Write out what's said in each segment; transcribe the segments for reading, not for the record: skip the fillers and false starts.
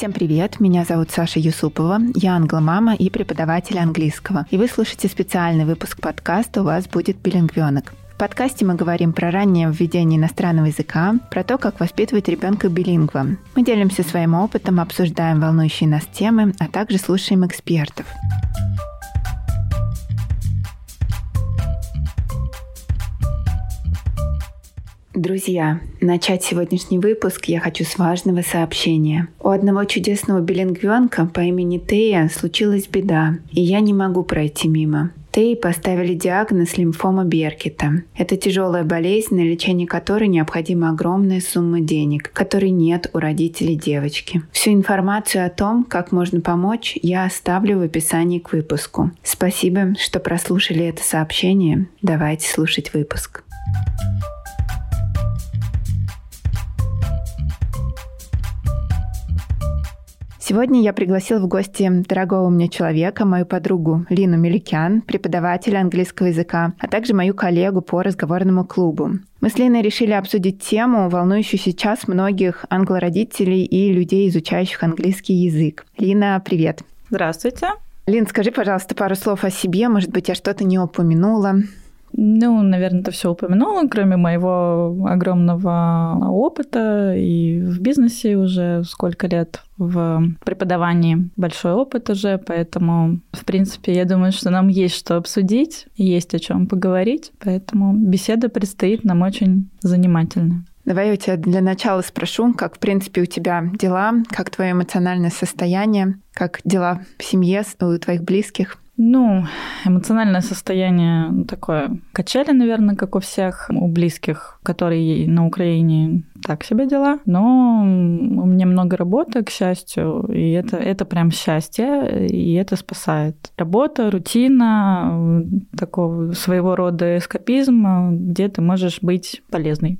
Всем привет! Меня зовут Саша Юсупова, я англомама и преподаватель английского. И вы слушаете специальный выпуск подкаста «У вас будет билингвёнок». В подкасте мы говорим про раннее введение иностранного языка, про то, как воспитывать ребенка билингва. Мы делимся своим опытом, обсуждаем волнующие нас темы, а также слушаем экспертов. Друзья, начать сегодняшний выпуск я хочу с важного сообщения. У одного чудесного билингвёнка по имени Тея случилась беда, и я не могу пройти мимо. Теи поставили диагноз лимфома Беркита. Это тяжелая болезнь, на лечение которой необходима огромная сумма денег, которой нет у родителей девочки. Всю информацию о том, как можно помочь, я оставлю в описании к выпуску. Спасибо, что прослушали это сообщение. Давайте слушать выпуск. Сегодня я пригласила в гости дорогого мне человека, мою подругу Лину Милекян, преподавателя английского языка, а также мою коллегу по разговорному клубу. Мы с Линой решили обсудить тему, волнующую сейчас многих англородителей и людей, изучающих английский язык. Лина, привет! Здравствуйте! Лин, скажи, пожалуйста, пару слов о себе. Может быть, я что-то не упомянула. Ну, наверное, ты все упомянула, кроме моего огромного опыта и в бизнесе уже сколько лет, в преподавании большой опыт уже, поэтому, в принципе, я думаю, что нам есть что обсудить, есть о чем поговорить, поэтому беседа предстоит нам очень занимательная. Давай я у тебя для начала спрошу, как, в принципе, у тебя дела, как твое эмоциональное состояние, как дела в семье у твоих близких? Ну, эмоциональное состояние такое качели, наверное, как у всех, у близких, которые на Украине так себе дела. Но у меня много работы, к счастью, и это прям счастье, и это спасает. Работа, рутина, такого своего рода эскапизм, где ты можешь быть полезной.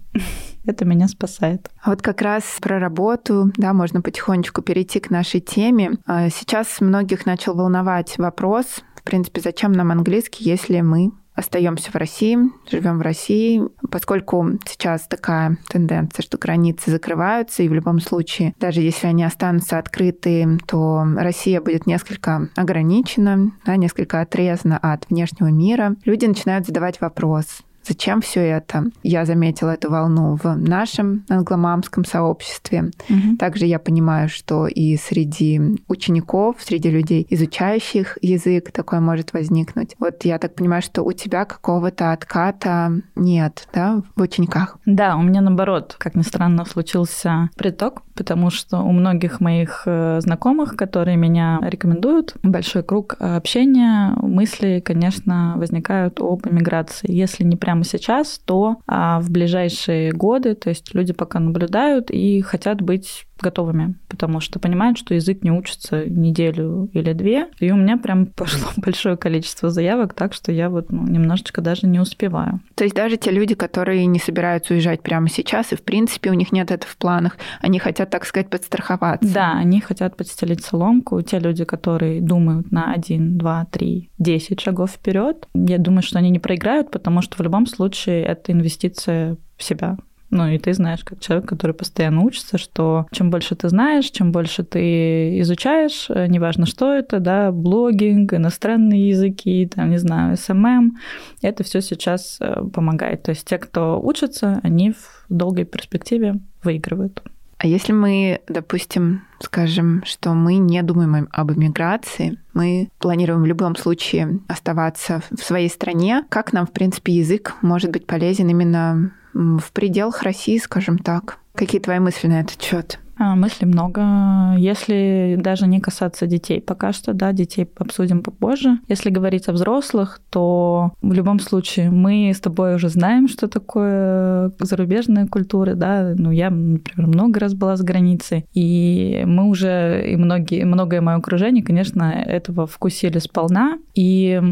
Это меня спасает. А вот как раз про работу, да, можно потихонечку перейти к нашей теме. Сейчас многих начал волновать вопрос, в принципе, зачем нам английский, если мы остаемся в России, живем в России, поскольку сейчас такая тенденция, что границы закрываются, и в любом случае, даже если они останутся открыты, то Россия будет несколько ограничена, да, несколько отрезана от внешнего мира. Люди начинают задавать вопрос: зачем все это? Я заметила эту волну в нашем англомамском сообществе. Mm-hmm. Также я понимаю, что и среди учеников, среди людей, изучающих язык, такое может возникнуть. Вот я так понимаю, что у тебя какого-то отката нет, да, в учениках? Да, у меня наоборот, как ни странно, случился приток, потому что у многих моих знакомых, которые меня рекомендуют, большой круг общения, мысли, конечно, возникают об эмиграции. Если не прямо сейчас, то в ближайшие годы, то есть люди пока наблюдают и хотят быть готовыми, потому что понимают, что язык не учится неделю или две. И у меня прям пошло большое количество заявок, так что я вот немножечко даже не успеваю. То есть даже те люди, которые не собираются уезжать прямо сейчас, и в принципе у них нет это в планах, они хотят, так сказать, подстраховаться. Да, они хотят подстелить соломку. Те люди, которые думают на 1, 2, 3, 10 шагов вперед, я думаю, что они не проиграют, потому что в любом случае это инвестиция в себя. Ну, и ты знаешь, как человек, который постоянно учится, что чем больше ты знаешь, чем больше ты изучаешь, неважно, что это, да, блогинг, иностранные языки, там, не знаю, СММ, это все сейчас помогает. То есть те, кто учится, они в долгой перспективе выигрывают. А если мы, допустим, скажем, что мы не думаем об эмиграции, мы планируем в любом случае оставаться в своей стране, как нам, в принципе, язык может быть полезен именно в пределах России, скажем так? Какие твои мысли на этот счет? Мыслей много. Если даже не касаться детей пока что, да, детей обсудим попозже. Если говорить о взрослых, то в любом случае мы с тобой уже знаем, что такое зарубежная культура, да. Ну, я, например, много раз была за границей, и мы уже, и многое мое окружение, конечно, этого вкусили сполна. И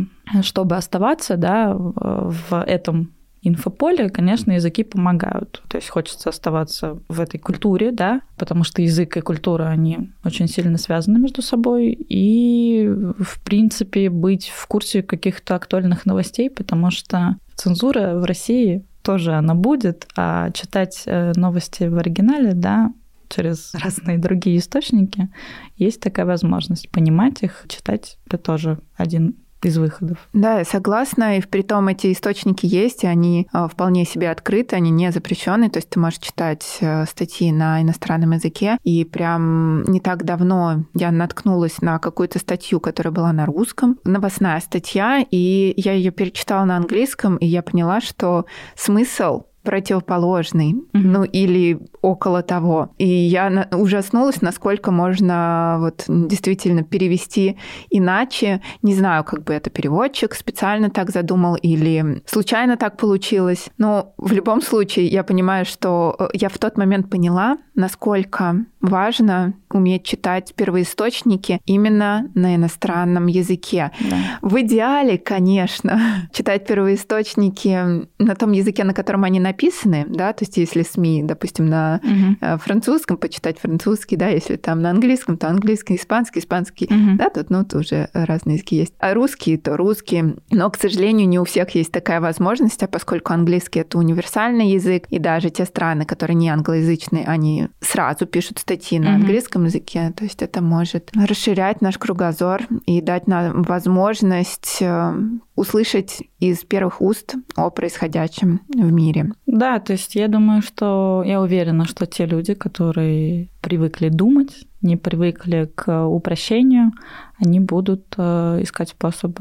чтобы оставаться, да, в этом инфополе, конечно, языки помогают. То есть хочется оставаться в этой культуре, да, потому что язык и культура, они очень сильно связаны между собой. И, в принципе, быть в курсе каких-то актуальных новостей, потому что цензура в России тоже она будет, а читать новости в оригинале, да, через разные другие источники, есть такая возможность понимать их, читать. Это тоже один из выходов. Да, я согласна. И притом эти источники есть, и они вполне себе открыты, они не запрещены. То есть ты можешь читать статьи на иностранном языке. И прям не так давно я наткнулась на какую-то статью, которая была на русском. Новостная статья, и я ее перечитала на английском, и я поняла, что смысл противоположный, ну или около того. И я ужаснулась, насколько можно вот действительно перевести иначе. Не знаю, как бы это переводчик специально так задумал или случайно так получилось. Но в любом случае я понимаю, что я в тот момент поняла, насколько важно уметь читать первоисточники именно на иностранном языке. Да. В идеале, конечно, читать первоисточники на том языке, на котором они написаны, да, то есть если СМИ, допустим, на французском, почитать французский, да, если там на английском, то английский, испанский, да, тут, ну, тут уже разные языки есть. А русские, то русские. Но, к сожалению, не у всех есть такая возможность, а поскольку английский — это универсальный язык, и даже те страны, которые не англоязычные, они сразу пишут статьи на английском языке, то есть это может расширять наш кругозор и дать нам возможность услышать из первых уст о происходящем в мире. Да, то есть я думаю, что я уверена, что те люди, которые привыкли думать, не привыкли к упрощению, они будут искать способ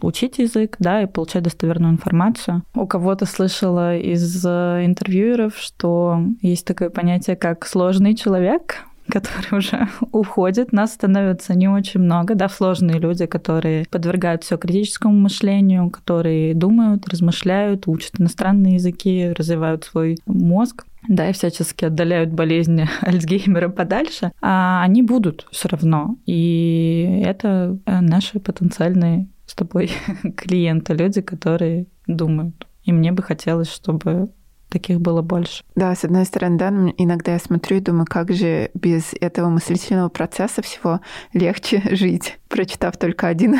учить язык, да, и получать достоверную информацию. У кого-то слышала из интервьюеров, что есть такое понятие, как сложный человек, который уже уходит. Нас становится не очень много. Да, сложные люди, которые подвергают все критическому мышлению, которые думают, размышляют, учат иностранные языки, развивают свой мозг. Да, и всячески отдаляют болезни Альцгеймера подальше, а они будут все равно. И это наши потенциальные с тобой клиенты, люди, которые думают. И мне бы хотелось, чтобы таких было больше. Да, с одной стороны, да, иногда я смотрю и думаю, как же без этого мыслительного процесса всего легче жить, прочитав только один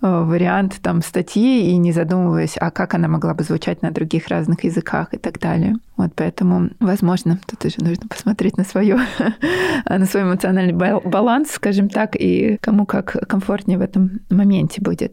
вариант там статьи и не задумываясь, а как она могла бы звучать на других разных языках и так далее. Вот поэтому, возможно, тут уже нужно посмотреть на свой эмоциональный баланс, скажем так, и кому как комфортнее в этом моменте будет.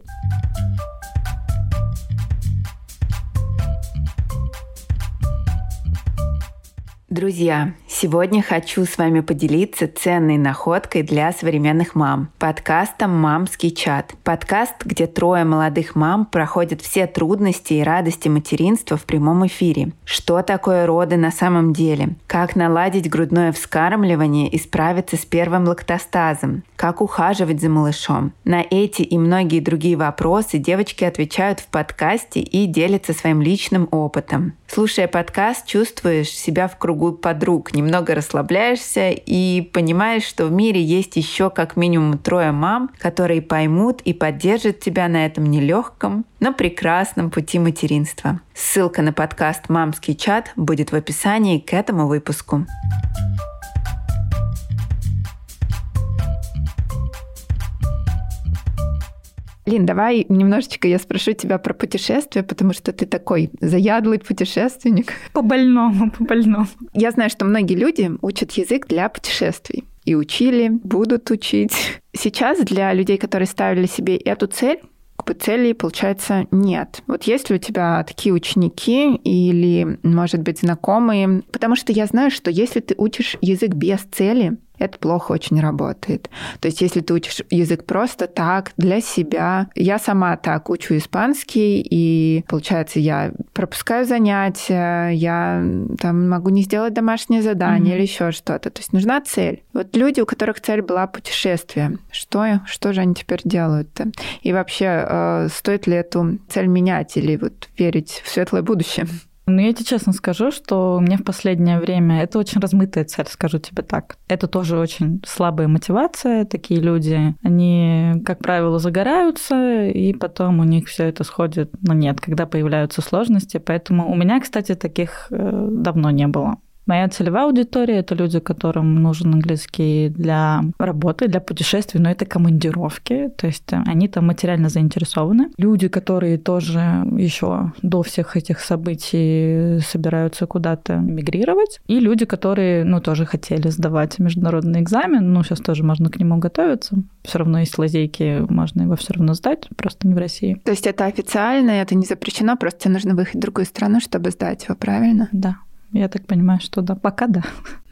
Друзья, сегодня хочу с вами поделиться ценной находкой для современных мам – подкастом «Мамский чат». Подкаст, где трое молодых мам проходят все трудности и радости материнства в прямом эфире. Что такое роды на самом деле? Как наладить грудное вскармливание и справиться с первым лактостазом? Как ухаживать за малышом? На эти и многие другие вопросы девочки отвечают в подкасте и делятся своим личным опытом. Слушая подкаст, чувствуешь себя в кругу подруг, немного расслабляешься и понимаешь, что в мире есть еще как минимум трое мам, которые поймут и поддержат тебя на этом нелегком, но прекрасном пути материнства. Ссылка на подкаст «Мамский чат» будет в описании к этому выпуску. Лин, давай немножечко я спрошу тебя про путешествия, потому что ты такой заядлый путешественник. По больному. Я знаю, что многие люди учат язык для путешествий. И учили, будут учить. Сейчас для людей, которые ставили себе эту цель, целей, получается, нет. Вот есть ли у тебя такие ученики или, может быть, знакомые? Потому что я знаю, что если ты учишь язык без цели, это плохо очень работает. То есть если ты учишь язык просто так, для себя. Я сама так учу испанский, и, получается, я пропускаю занятия, я там могу не сделать домашнее задание или еще что-то. То есть нужна цель. Вот люди, у которых цель была путешествие, что же они теперь делают-то? И вообще, стоит ли эту цель менять или вот верить в светлое будущее? Ну, я тебе честно скажу, что у меня в последнее время это очень размытая цель, скажу тебе так. Это тоже очень слабая мотивация. Такие люди, они, как правило, загораются, и потом у них все это сходит на нет, когда появляются сложности. Поэтому у меня, кстати, таких давно не было. Моя целевая аудитория – это люди, которым нужен английский для работы, для путешествий, но это командировки, то есть они там материально заинтересованы. Люди, которые тоже еще до всех этих событий собираются куда-то мигрировать, и люди, которые, тоже хотели сдавать международный экзамен, сейчас тоже можно к нему готовиться, все равно есть лазейки, можно его все равно сдать, просто не в России. То есть это официально, это не запрещено, просто тебе нужно выехать в другую страну, чтобы сдать его, правильно? Да. Я так понимаю, что да. Пока да.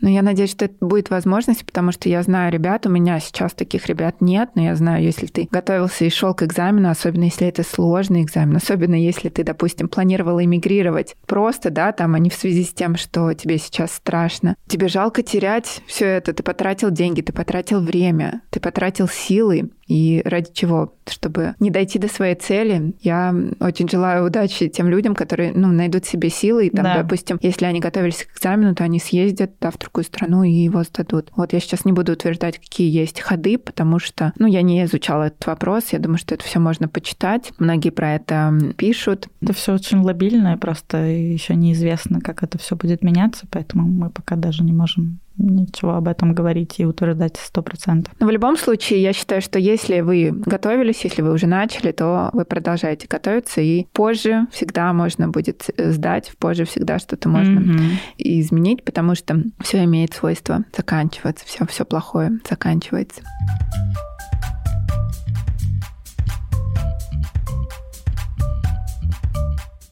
Но я надеюсь, что это будет возможность, потому что я знаю ребят, у меня сейчас таких ребят нет, но я знаю, если ты готовился и шел к экзамену, особенно если это сложный экзамен, особенно если ты, допустим, планировал эмигрировать просто, а не в связи с тем, что тебе сейчас страшно. Тебе жалко терять все это. Ты потратил деньги, ты потратил время, ты потратил силы. И ради чего? Чтобы не дойти до своей цели. Я очень желаю удачи тем людям, которые, найдут себе силы. И допустим, если они готовились к экзамену, то они съездят в другую страну и его сдадут. Вот я сейчас не буду утверждать, какие есть ходы, потому что, я не изучала этот вопрос. Я думаю, что это все можно почитать. Многие про это пишут. Это все очень лобильно, и просто еще неизвестно, как это все будет меняться, поэтому мы пока даже не можем ничего об этом говорить и утверждать 100%. Но в любом случае, я считаю, что если вы готовились, если вы уже начали, то вы продолжаете готовиться, и позже всегда можно будет сдать, позже всегда что-то можно изменить, потому что все имеет свойство заканчиваться, все плохое заканчивается.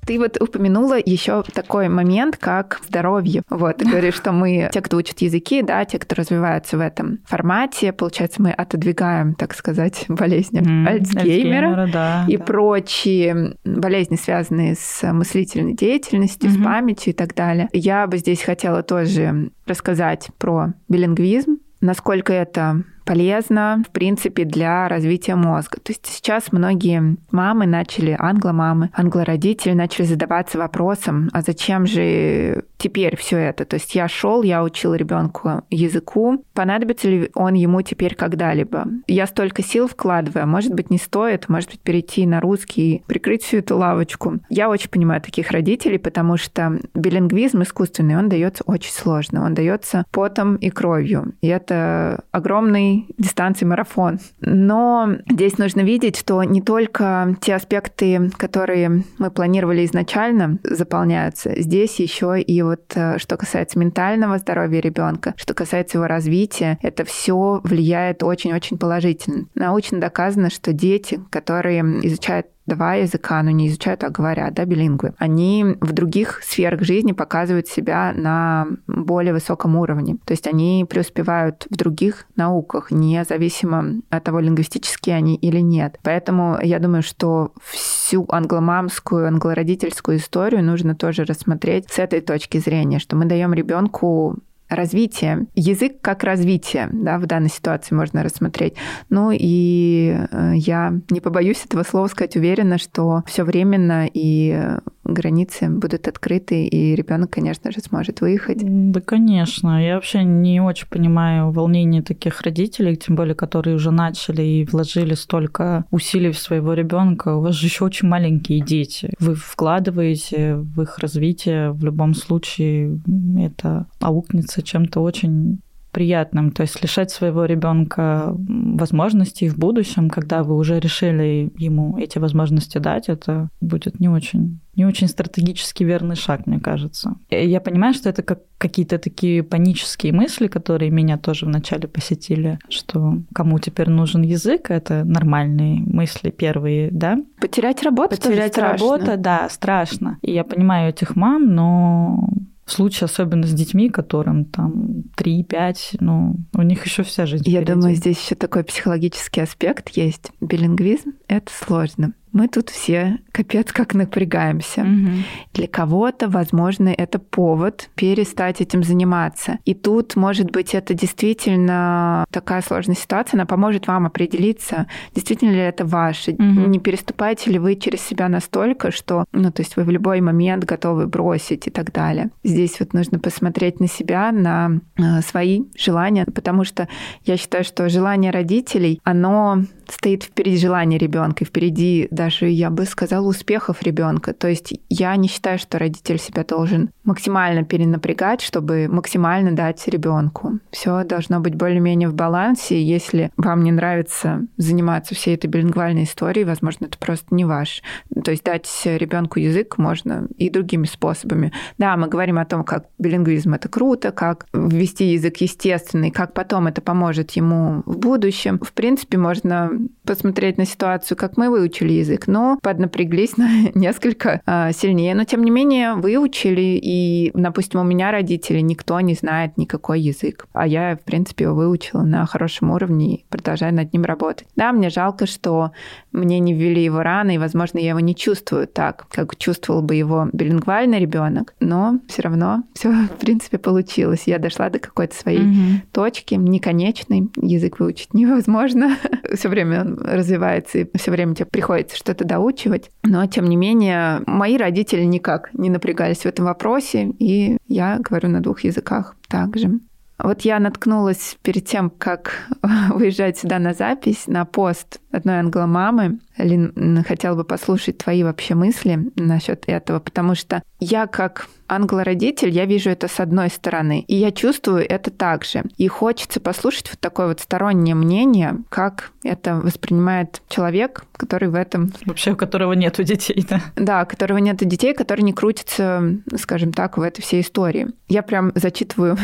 Ты упомянула еще такой момент, как здоровье. Ты говоришь, что мы, те, кто учат языки, те, кто развиваются в этом формате, получается, мы отодвигаем, так сказать, болезни Альцгеймера и прочие болезни, связанные с мыслительной деятельностью, с памятью и так далее. Я бы здесь хотела тоже рассказать про билингвизм, насколько это полезно, в принципе, для развития мозга. То есть сейчас многие мамы начали, англомамы, англородители начали задаваться вопросом, а зачем же теперь все это? То есть я учил ребенку языку, понадобится ли он ему теперь когда-либо? Я столько сил вкладываю, может быть, не стоит, может быть, перейти на русский и прикрыть всю эту лавочку. Я очень понимаю таких родителей, потому что билингвизм искусственный, он дается очень сложно, он дается потом и кровью. И это огромный дистанции марафон. Но здесь нужно видеть, что не только те аспекты, которые мы планировали изначально, заполняются. Здесь еще и что касается ментального здоровья ребенка, что касается его развития, это все влияет очень-очень положительно. Научно доказано, что дети, которые изучают два языка, не изучают, а говорят, билингвы. Они в других сферах жизни показывают себя на более высоком уровне. То есть они преуспевают в других науках, независимо от того, лингвистические они или нет. Поэтому я думаю, что всю англомамскую, англородительскую историю нужно тоже рассмотреть с этой точки зрения, что мы даем ребенку развитие. Язык как развитие, в данной ситуации можно рассмотреть. И я не побоюсь этого слова сказать, уверена, что все временно и границы будут открыты, и ребенок, конечно же, сможет выехать. Да, конечно. Я вообще не очень понимаю волнение таких родителей, тем более, которые уже начали и вложили столько усилий в своего ребенка. У вас же еще очень маленькие дети. Вы вкладываете в их развитие. В любом случае, это аукнется чем-то очень приятным, то есть лишать своего ребенка возможностей в будущем, когда вы уже решили ему эти возможности дать, это будет не очень стратегически верный шаг, мне кажется. Я понимаю, что это как какие-то такие панические мысли, которые меня тоже вначале посетили, что кому теперь нужен язык, это нормальные мысли первые, Потерять работу тоже страшно. Страшно. И я понимаю этих мам, но в случае, особенно с детьми, которым 3-5, у них еще вся жизнь впереди. Я думаю, здесь еще такой психологический аспект есть. Билингвизм — это сложно. Мы тут все капец как напрягаемся. Для кого-то, возможно, это повод перестать этим заниматься. И тут, может быть, это действительно такая сложная ситуация, она поможет вам определиться, действительно ли это ваше. Не переступаете ли вы через себя настолько, что, то есть вы в любой момент готовы бросить и так далее. Здесь нужно посмотреть на себя, на свои желания, потому что я считаю, что желание родителей, оно стоит впереди желания ребенка, впереди даже, я бы сказала, успехов ребенка. То есть я не считаю, что родитель себя должен максимально перенапрягать, чтобы максимально дать ребенку. Все должно быть более-менее в балансе. Если вам не нравится заниматься всей этой билингвальной историей, возможно, это просто не ваш. То есть дать ребенку язык можно и другими способами. Да, мы говорим о том, как билингвизм — это круто, как ввести язык естественный, как потом это поможет ему в будущем. В принципе, можно посмотреть на ситуацию, как мы выучили язык, но поднапряглись на несколько сильнее. Но, тем не менее, выучили, и, допустим, у меня родители, никто не знает никакой язык. А я, в принципе, его выучила на хорошем уровне и продолжаю над ним работать. Да, мне жалко, что мне не ввели его рано, и, возможно, я его не чувствую так, как чувствовал бы его билингвальный ребенок, но все равно все, в принципе, получилось. Я дошла до какой-то своей точки, неконечной. Язык выучить невозможно. Все время он развивается, и все время тебе приходится что-то доучивать. Но, тем не менее, мои родители никак не напрягались в этом вопросе, и я говорю на двух языках также. Вот я наткнулась перед тем, как выезжать сюда на запись, на пост одной англомамы. Лин, хотела бы послушать твои вообще мысли насчет этого, потому что я как англородитель, я вижу это с одной стороны, и я чувствую это так же. И хочется послушать вот такое вот стороннее мнение, как это воспринимает человек, который в этом... Вообще, у которого нету детей, да? Да, у которого нету детей, который не крутится, скажем так, в этой всей истории. Я прям зачитываю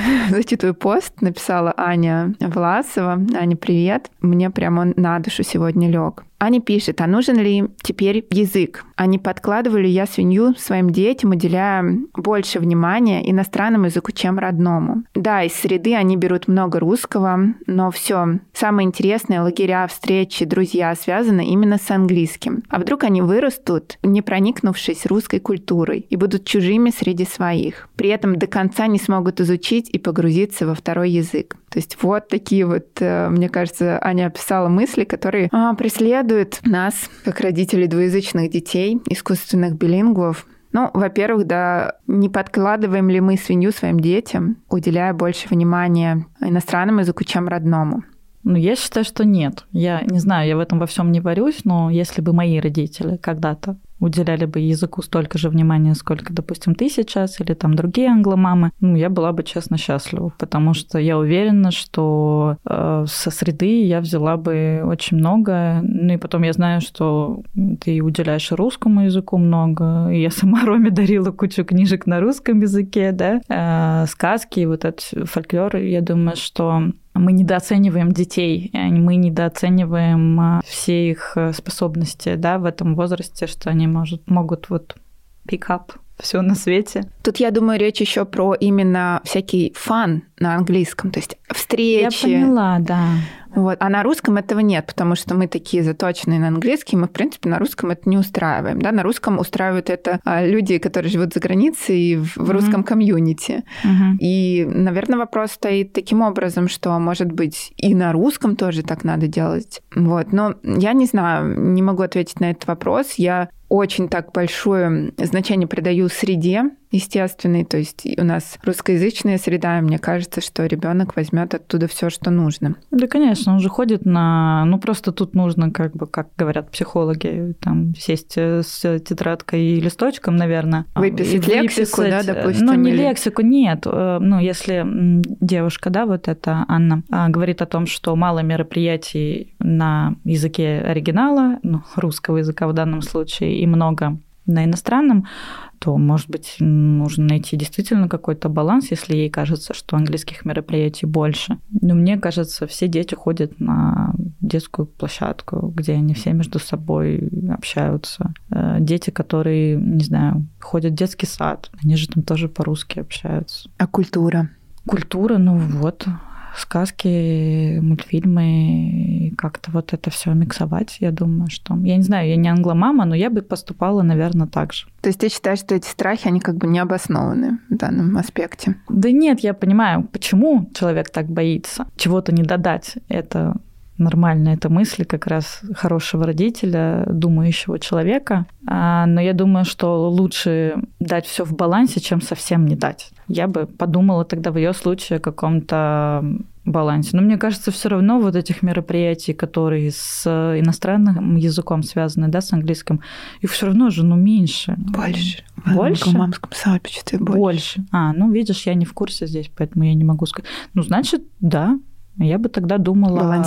пост, написала Аня Власова. Аня, привет. Мне прям он на душу сегодня лег. Аня пишет, а нужен ли теперь язык? А не подкладываю ли я свинью своим детям, уделяя больше внимания иностранному языку, чем родному? Да, из среды они берут много русского, но все самое интересное, лагеря, встречи, друзья, связано именно с английским. А вдруг они вырастут, не проникнувшись русской культурой, и будут чужими среди своих? При этом до конца не смогут изучить и погрузиться во второй язык. То есть вот такие вот, мне кажется, Аня описала мысли, которые преследуют нас, как родителей двуязычных детей, искусственных билингвов. Ну, во-первых, да, не подкладываем ли мы свинью своим детям, уделяя больше внимания иностранному языку, чем родному? Ну, я считаю, что нет. Я не знаю, я в этом во всем не варюсь, но если бы мои родители когда-то уделяли бы языку столько же внимания, сколько, допустим, ты сейчас или там другие англомамы, ну, я была бы, честно, счастлива, потому что я уверена, что со среды я взяла бы очень много, ну, и потом я знаю, что ты уделяешь русскому языку много, и я сама Роме дарила кучу книжек на русском языке, да, сказки, вот этот фольклор, я думаю, что мы недооцениваем детей, мы недооцениваем все их способности, да, в этом возрасте, что они могут вот pick up все на свете. Тут, я думаю, речь еще про именно всякий фан на английском, то есть встречи. Я поняла, да. Вот. А на русском этого нет, потому что мы такие заточенные на английский, мы, в принципе, на русском это не устраиваем. Да? На русском устраивают это люди, которые живут за границей и в русском комьюнити. И, наверное, вопрос стоит таким образом, что, может быть, и на русском тоже так надо делать. Вот. Но я не знаю, не могу ответить на этот вопрос. Я очень так большое значение придаю среде естественной, то есть у нас русскоязычная среда, и мне кажется, что ребенок возьмет оттуда все, что нужно. Да, конечно, он же ходит на... Ну, просто тут нужно, как бы, как говорят психологи, там, сесть с тетрадкой и листочком, наверное. Выписать лексику, да, допустим? Ну, не или... лексику, нет. Ну, если девушка, да, вот эта Анна, говорит о том, что мало мероприятий на языке оригинала, ну, русского языка в данном случае, и много на иностранном, то, может быть, нужно найти действительно какой-то баланс, если ей кажется, что английских мероприятий больше. Но мне кажется, все дети ходят на детскую площадку, где они все между собой общаются. Дети, которые, не знаю, ходят в детский сад, они же там тоже по-русски общаются. А культура? Культура, ну вот... сказки, мультфильмы, как-то вот это все миксовать, я думаю, что... Я не знаю, я не англомама, но я бы поступала, наверное, так же. То есть ты считаешь, что эти страхи, они как бы не обоснованы в данном аспекте? Да нет, я понимаю, почему человек так боится. Чего-то не додать, это Нормально, это мысли как раз хорошего родителя, думающего человека. Но я думаю, что лучше дать все в балансе, чем совсем не дать. Я бы подумала тогда в ее случае о каком-то балансе. Но мне кажется, все равно вот этих мероприятий, которые с иностранным языком связаны, да, с английским, их все равно же, ну, меньше. Больше. Больше? В мамском сообществе больше. Больше. Ну, видишь, я не в курсе здесь, поэтому я не могу сказать. Ну, значит, да. Я бы тогда думала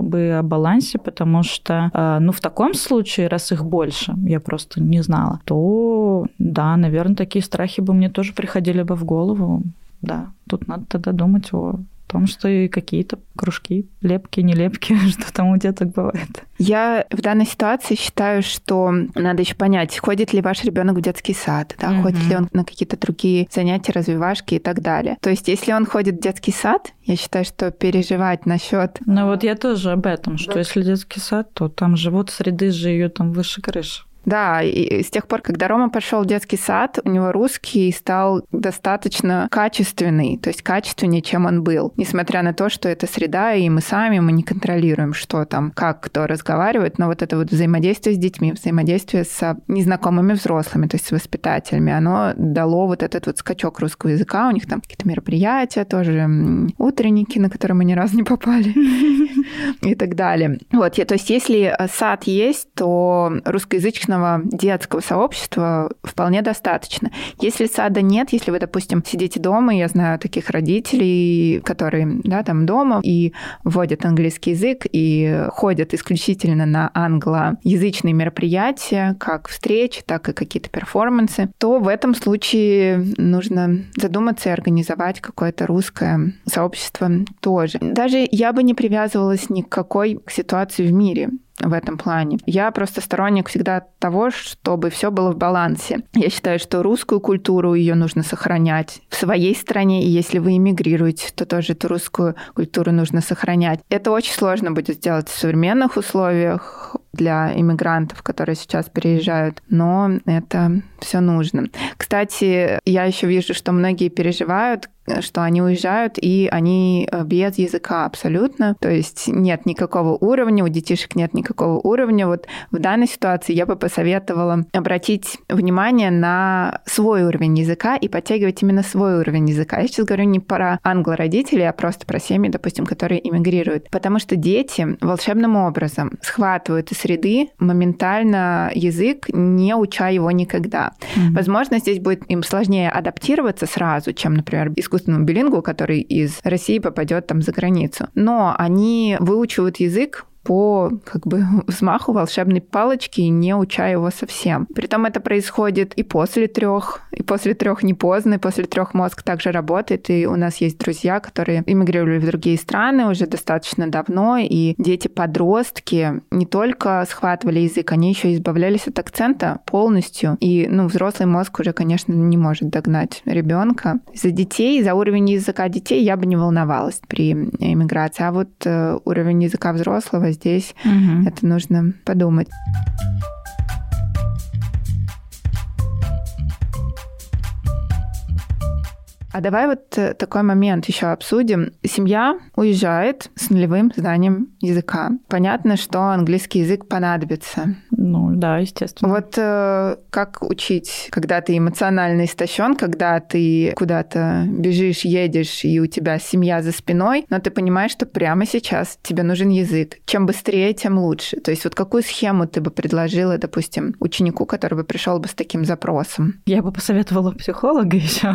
бы о балансе, потому что, ну, в таком случае, раз их больше, я просто не знала, то, да, наверное, такие страхи бы мне тоже приходили бы в голову. Да, тут надо тогда думать о том, что и какие-то кружки, лепки, нелепки, что там у деток бывает. Я в данной ситуации считаю, что надо еще понять, ходит ли ваш ребенок в детский сад, да, ходит ли он на какие-то другие занятия, развивашки и так далее. То есть, если он ходит в детский сад, я считаю, что переживать насчет. Ну вот я тоже об этом, что да. Если детский сад, то там живут среды же ее там выше крыши. Да, и с тех пор, когда Рома пошел в детский сад, у него русский стал достаточно качественный, то есть качественнее, чем он был. Несмотря на то, что это среда, и мы сами, мы не контролируем, что там, как кто разговаривает, но вот это вот взаимодействие с детьми, взаимодействие с незнакомыми взрослыми, то есть с воспитателями, оно дало вот этот вот скачок русского языка. У них там какие-то мероприятия тоже, утренники, на которые мы ни разу не попали, и так далее. Вот, то есть если сад есть, то русскоязычного детского сообщества вполне достаточно. Если сада нет, если вы, допустим, сидите дома, я знаю таких родителей, которые, да, там дома и вводят английский язык и ходят исключительно на англоязычные мероприятия, как встречи, так и какие-то перформансы, то в этом случае нужно задуматься и организовать какое-то русское сообщество тоже. Даже я бы не привязывалась ни к какой ситуации в мире. В этом плане. Я просто сторонник всегда того, чтобы все было в балансе. Я считаю, что русскую культуру ее нужно сохранять в своей стране, и если вы эмигрируете, то тоже эту русскую культуру нужно сохранять. Это очень сложно будет сделать в современных условиях для иммигрантов, которые сейчас переезжают, но это все нужно. Кстати, я еще вижу, что многие переживают, что они уезжают, и они без языка абсолютно. То есть нет никакого уровня, у детишек нет никакого уровня. Вот в данной ситуации я бы посоветовала обратить внимание на свой уровень языка и подтягивать именно свой уровень языка. Я сейчас говорю не про англородителей, а просто про семьи, допустим, которые эмигрируют. Потому что дети волшебным образом схватывают из среды моментально язык, не уча его никогда. Возможно, здесь будет им сложнее адаптироваться сразу, чем, например, искусственному билингу, который из России попадет там за границу. Но они выучивают язык по как бы взмаху волшебной палочки, не уча его совсем. Притом это происходит и после трех не поздно, и после трех мозг также работает, и у нас есть друзья, которые эмигрировали в другие страны уже достаточно давно, и дети-подростки не только схватывали язык, они еще избавлялись от акцента полностью, и взрослый мозг уже, конечно, не может догнать ребенка. За детей, за уровень языка детей я бы не волновалась при эмиграции, а вот уровень языка взрослого здесь это нужно подумать. А давай вот такой момент еще обсудим. Семья уезжает с нулевым знанием языка. Понятно, что английский язык понадобится. Ну да, естественно. Вот как учить, когда ты эмоционально истощен, когда ты куда-то бежишь, едешь, и у тебя семья за спиной, но ты понимаешь, что прямо сейчас тебе нужен язык. Чем быстрее, тем лучше. То есть вот какую схему ты бы предложила, допустим, ученику, который бы пришел бы с таким запросом? Я бы посоветовала психолога еще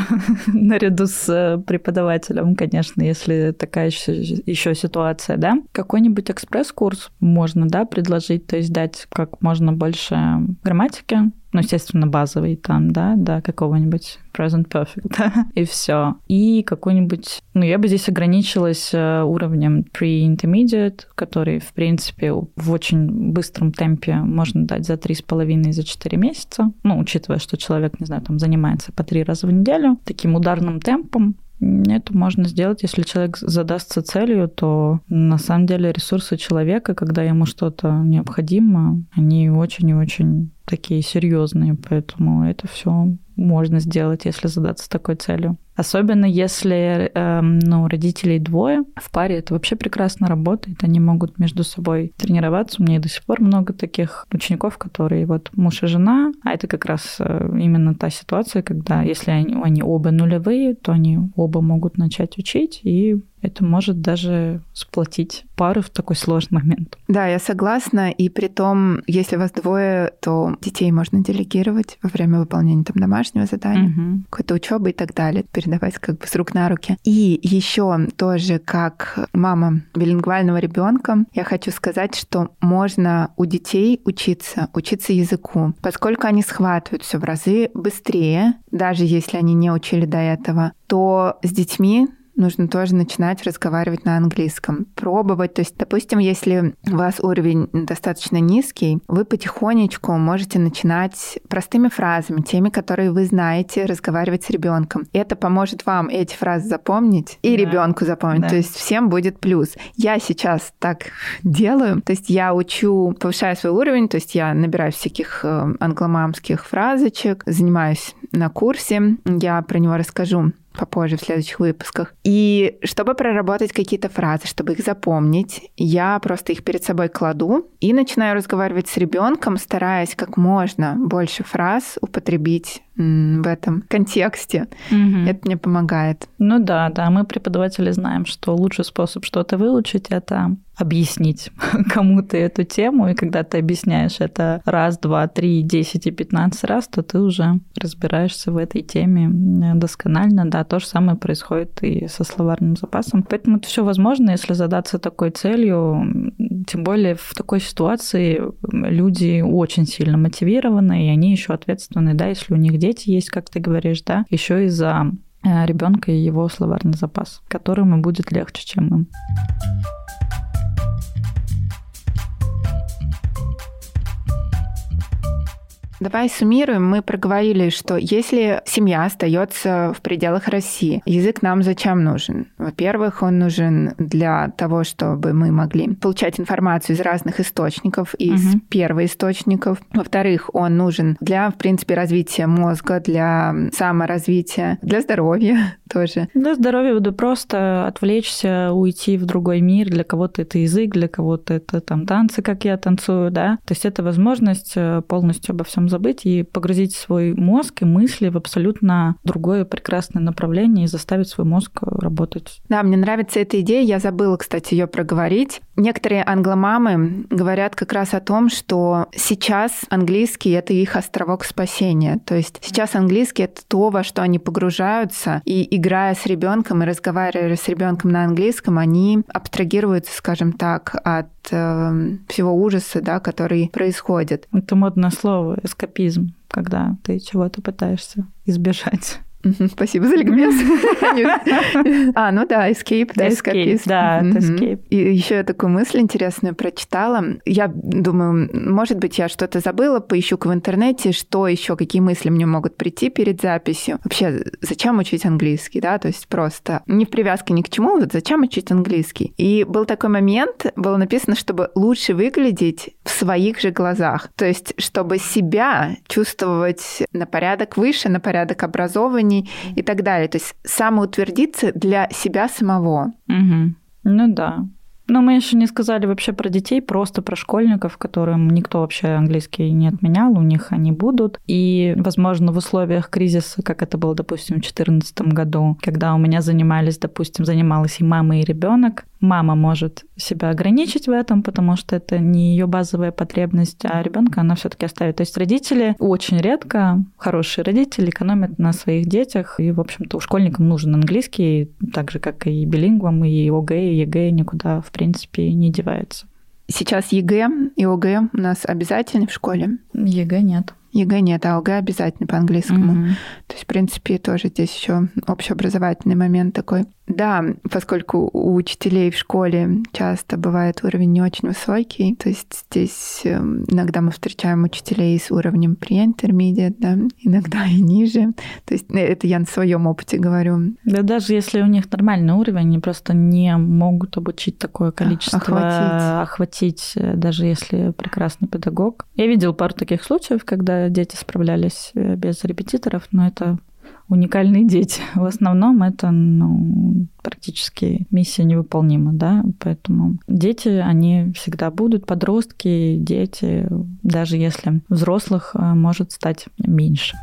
наряду с преподавателем, конечно, если такая еще ситуация, да. Какой-нибудь экспресс-курс можно, да, предложить, то есть дать как можно больше грамматики, естественно, базовый там, да, какого-нибудь present perfect, да, и все. И какой-нибудь... я бы здесь ограничилась уровнем pre-intermediate, который, в принципе, в очень быстром темпе можно дать за 3,5-4 месяца. Учитывая, что человек, занимается по 3 раза в неделю, таким ударным темпом. Это можно сделать, если человек задастся целью, то на самом деле ресурсы человека, когда ему что-то необходимо, они очень и очень такие серьезные, поэтому это все можно сделать, если задаться такой целью. Особенно если родителей двое, в паре это вообще прекрасно работает, они могут между собой тренироваться. У меня и до сих пор много таких учеников, которые вот муж и жена, а это как раз именно та ситуация, когда если они оба нулевые, то они оба могут начать учить, и это может даже сплотить пару в такой сложный момент. Да, я согласна, и при том, если вас двое, то детей можно делегировать во время выполнения там домашнего задания, какой-то учебы и так далее, передавать как бы с рук на руки. И еще тоже как мама билингвального ребенка, я хочу сказать, что можно у детей учиться языку, поскольку они схватывают все в разы быстрее, даже если они не учили до этого, то с детьми нужно тоже начинать разговаривать на английском, пробовать. То есть, допустим, если у вас уровень достаточно низкий, вы потихонечку можете начинать простыми фразами, теми, которые вы знаете, разговаривать с ребенком. Это поможет вам эти фразы запомнить и ребенку запомнить. Да. То есть всем будет плюс. Я сейчас так делаю. То есть я учу, повышаю свой уровень, то есть я набираю всяких англомамских фразочек, занимаюсь на курсе, я про него расскажу попозже в следующих выпусках. И чтобы проработать какие-то фразы, чтобы их запомнить, я просто их перед собой кладу и начинаю разговаривать с ребенком, стараясь как можно больше фраз употребить в этом контексте. Это мне помогает. Ну да, мы, преподаватели, знаем, что лучший способ что-то выучить — это объяснить кому-то эту тему, и когда ты объясняешь это раз, два, три, 10 и 15 раз, то ты уже разбираешься в этой теме досконально. Да, то же самое происходит и со словарным запасом. Поэтому это все возможно, если задаться такой целью. Тем более в такой ситуации люди очень сильно мотивированы, и они еще ответственны, да, если у них дети есть, как ты говоришь, да, еще и за ребенка и его словарный запас, которому будет легче, чем им. Давай суммируем. Мы проговорили, что если семья остается в пределах России, язык нам зачем нужен? Во-первых, он нужен для того, чтобы мы могли получать информацию из разных источников, из первоисточников. Во-вторых, он нужен для, в принципе, развития мозга, для саморазвития, для здоровья тоже. Для здоровья, да, просто отвлечься, уйти в другой мир. Для кого-то это язык, для кого-то это там танцы, как я танцую, да. То есть это возможность полностью обо всем забыть и погрузить свой мозг и мысли в абсолютно другое прекрасное направление и заставить свой мозг работать. Да, мне нравится эта идея. Я забыла, кстати, ее проговорить. Некоторые англомамы говорят как раз о том, что сейчас английский — это их островок спасения. То есть сейчас английский — это то, во что они погружаются, и играя с ребенком и разговаривая с ребенком на английском, они абстрагируются, скажем так, от всего ужаса, да, который происходит. Это модное слово — эскапизм, когда ты чего-то пытаешься избежать. Спасибо за ликбез. Escape, да, эскапизм. Да, escape. И еще я такую мысль интересную прочитала. Я думаю, может быть, я что-то забыла, поищу-ка в интернете, что еще, какие мысли мне могут прийти перед записью. Вообще, зачем учить английский, да? То есть просто не в привязке ни к чему, вот зачем учить английский? И был такой момент, было написано, чтобы лучше выглядеть в своих же глазах. То есть чтобы себя чувствовать на порядок выше, на порядок образованнее, и так далее. То есть самоутвердиться для себя самого. Ну да. Но мы еще не сказали вообще про детей, просто про школьников, которым никто вообще английский не отменял, у них они будут. И, возможно, в условиях кризиса, как это было, допустим, в 2014 году, когда у меня занималась и мама, и ребенок, мама может себя ограничить в этом, потому что это не ее базовая потребность, а ребенка она все-таки оставит. То есть родители очень редко, хорошие родители, экономят на своих детях. И, в общем-то, школьникам нужен английский, так же, как и билингвам, и ОГЭ, и ЕГЭ никуда, в принципе, не девается. Сейчас ЕГЭ и ОГЭ у нас обязательны в школе? ЕГЭ нет. ЕГЭ нет, а ОГЭ обязательно по-английскому. Mm-hmm. То есть, в принципе, тоже здесь еще общеобразовательный момент такой. Да, поскольку у учителей в школе часто бывает уровень не очень высокий, то есть здесь иногда мы встречаем учителей с уровнем pre-intermediate, да, иногда и ниже. То есть это я на своем опыте говорю. Да даже если у них нормальный уровень, они просто не могут обучить такое количество, охватить, даже если прекрасный педагог. Я видела пару таких случаев, когда дети справлялись без репетиторов, но это... уникальные дети. В основном это, практически миссия невыполнима, да, поэтому дети, они всегда будут, подростки, дети, даже если взрослых может стать меньше.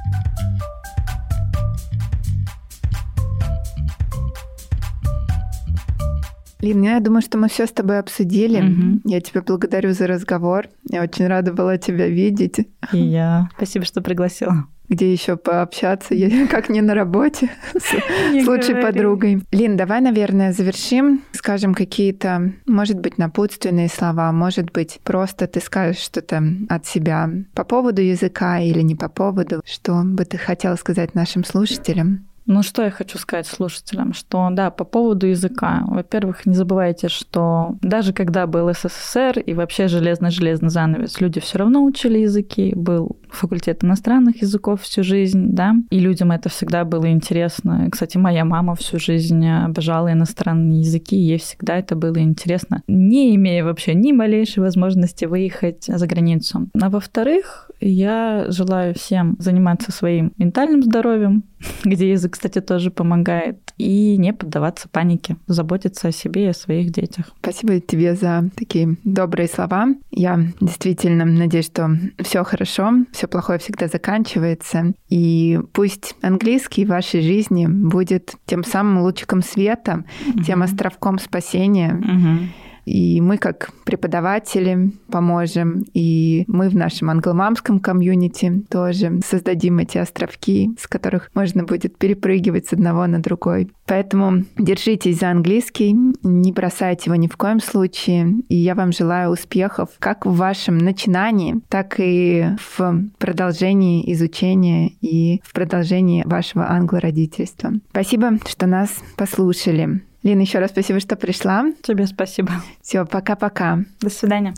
Лин, я думаю, что мы все с тобой обсудили. Угу. Я тебя благодарю за разговор. Я очень рада была тебя видеть. И я. Спасибо, что пригласила. Где еще пообщаться, как не на работе, с лучшей подругой. Лин, давай, наверное, завершим. Скажем какие-то, может быть, напутственные слова, может быть, просто ты скажешь что-то от себя по поводу языка или не по поводу, что бы ты хотела сказать нашим слушателям. Что я хочу сказать слушателям, что да, по поводу языка. Во-первых, не забывайте, что даже когда был СССР и вообще железный занавес, люди все равно учили языки, был факультет иностранных языков всю жизнь, да, и людям это всегда было интересно. Кстати, моя мама всю жизнь обожала иностранные языки, ей всегда это было интересно, не имея вообще ни малейшей возможности выехать за границу. А во-вторых, я желаю всем заниматься своим ментальным здоровьем, где язык, кстати, тоже помогает, и не поддаваться панике, заботиться о себе и о своих детях. Спасибо тебе за такие добрые слова. Я действительно надеюсь, что все хорошо, все плохое всегда заканчивается, и пусть английский в вашей жизни будет тем самым лучиком света, mm-hmm. тем островком спасения, mm-hmm. И мы, как преподаватели, поможем, и мы в нашем англомамском комьюнити тоже создадим эти островки, с которых можно будет перепрыгивать с одного на другой. Поэтому держитесь за английский, не бросайте его ни в коем случае, и я вам желаю успехов как в вашем начинании, так и в продолжении изучения и в продолжении вашего англородительства. Спасибо, что нас послушали. Лина, еще раз спасибо, что пришла. Тебе спасибо. Все, пока-пока. До свидания.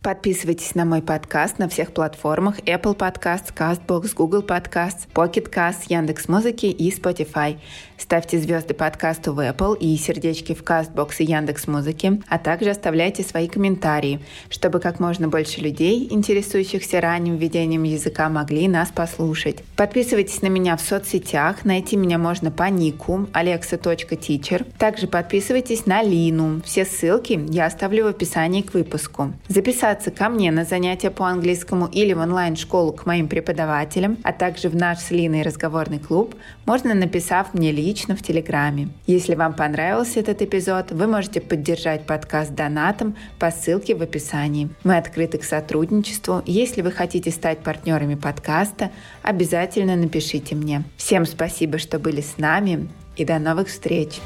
Подписывайтесь на мой подкаст на всех платформах Apple Podcasts, Castbox, Google Podcasts, Pocket Casts, Яндекс.Музыки и Spotify. Ставьте звезды подкасту в Apple и сердечки в Castbox и Яндекс.Музыке, а также оставляйте свои комментарии, чтобы как можно больше людей, интересующихся ранним введением языка, могли нас послушать. Подписывайтесь на меня в соцсетях, найти меня можно по нику alexa.teacher. Также подписывайтесь на Лину. Все ссылки я оставлю в описании к выпуску. Записаться ко мне на занятия по английскому или в онлайн-школу к моим преподавателям, а также в наш с Линой разговорный клуб можно, написав мне лично в Телеграме. Если вам понравился этот эпизод, вы можете поддержать подкаст донатом по ссылке в описании. Мы открыты к сотрудничеству. Если вы хотите стать партнерами подкаста, обязательно напишите мне. Всем спасибо, что были с нами, и до новых встреч!